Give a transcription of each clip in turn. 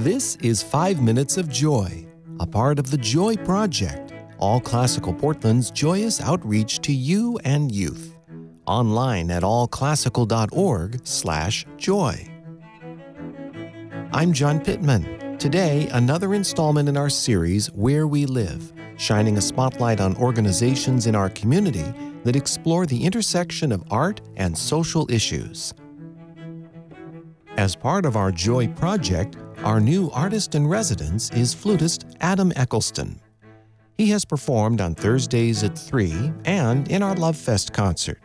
This is 5 Minutes of Joy, a part of the Joy Project, All Classical Portland's joyous outreach to you and youth. Online at allclassical.org/joy. I'm John Pittman. Today, another installment in our series, Where We Live, shining a spotlight on organizations in our community that explore the intersection of art and social issues. As part of our Joy Project, our new artist-in-residence is flutist Adam Eccleston. He has performed on Thursdays at 3 and in our Love Fest concert.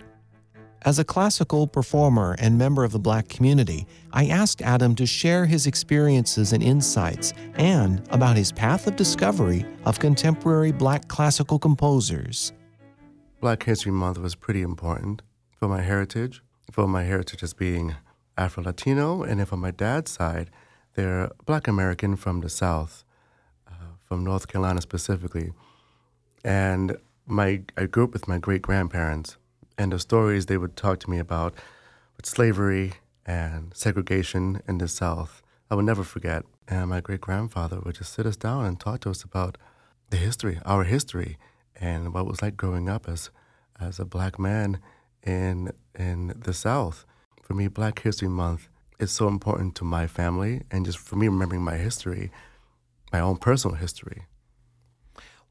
As a classical performer and member of the Black community, I asked Adam to share his experiences and insights and about his path of discovery of contemporary Black classical composers. Black History Month was pretty important for my heritage as being Afro-Latino, and then for my dad's side, they're Black American from the South, from North Carolina specifically. And I grew up with my great-grandparents, and the stories they would talk to me about with slavery and segregation in the South, I would never forget. And my great-grandfather would just sit us down and talk to us about the history, our history, and what it was like growing up as a Black man in the South. For me, Black History Month is so important to my family and just for me remembering my history, my own personal history.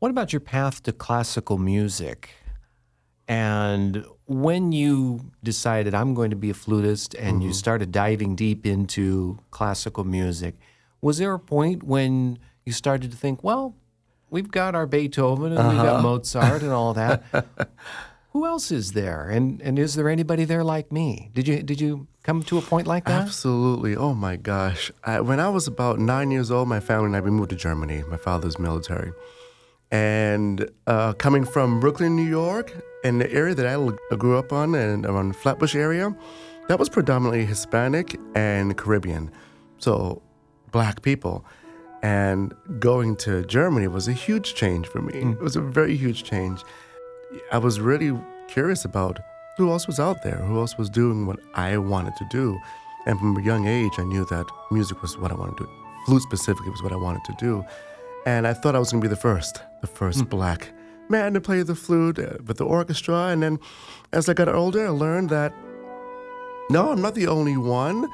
What about your path to classical music? And when you decided I'm going to be a flutist and you started diving deep into classical music, was there a point when you started to think, well, we've got our Beethoven and we've got Mozart and all that. Who else is there? And is there anybody there like me? Did you come to a point like that? Absolutely. Oh, my gosh. When I was about 9 years old, my family and I, we moved to Germany. My father's military. And coming from Brooklyn, New York, and the area that I grew up on, and around Flatbush area, that was predominantly Hispanic and Caribbean, so Black people. And going to Germany was a huge change for me. It was a very huge change. I was really curious about who else was out there, who else was doing what I wanted to do. And from a young age, I knew that music was what I wanted to do. Flute specifically was what I wanted to do. And I thought I was going to be the first Black man to play the flute with the orchestra. And then as I got older, I learned that, no, I'm not the only one.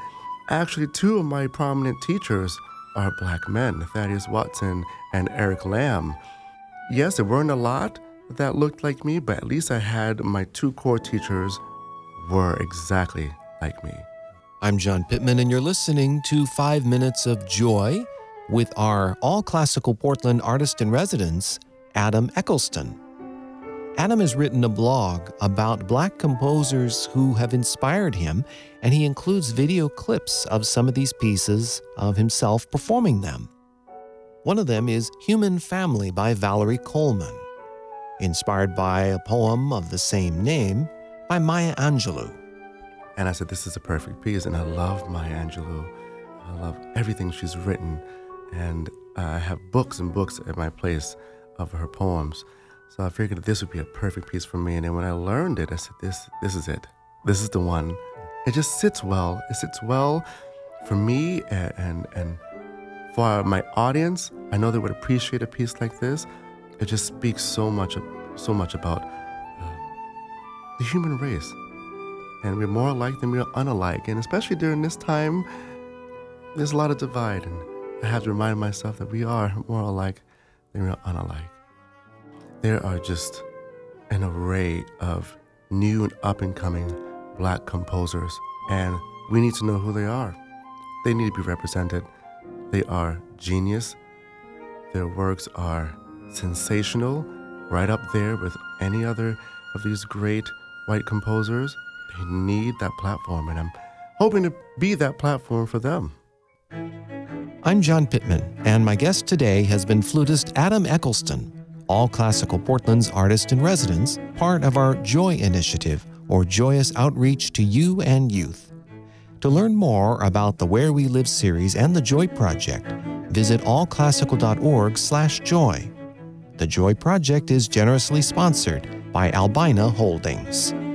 Actually, two of my prominent teachers are Black men, Thaddeus Watson and Eric Lamb. Yes, there weren't a lot that looked like me, but at least I had my two core teachers were exactly like me. I'm John Pittman, and you're listening to 5 Minutes of Joy with our All Classical Portland artist-in-residence, Adam Eccleston. Adam has written a blog about Black composers who have inspired him, and he includes video clips of some of these pieces of himself performing them. One of them is Human Family by Valerie Coleman, inspired by a poem of the same name by Maya Angelou. And I said, this is a perfect piece, and I love Maya Angelou. I love everything she's written, and I have books and books at my place of her poems. So I figured that this would be a perfect piece for me, and then when I learned it, I said, this is it. This is the one. It just sits well. It sits well for me and for my audience. I know they would appreciate a piece like this. It just speaks so much about the human race. And we're more alike than we are unalike. And especially during this time, there's a lot of divide. And I have to remind myself that we are more alike than we are unalike. There are just an array of new and up-and-coming Black composers. And we need to know who they are. They need to be represented. They are genius. Their works are sensational, right up there with any other of these great white composers. They need that platform, and I'm hoping to be that platform for them. I'm John Pittman, and my guest today has been flutist Adam Eccleston, All Classical Portland's artist-in-residence, part of our Joy Initiative, or joyous outreach to you and youth. To learn more about the Where We Live series and the Joy Project, visit allclassical.org/joy. The Joy Project is generously sponsored by Albina Holdings.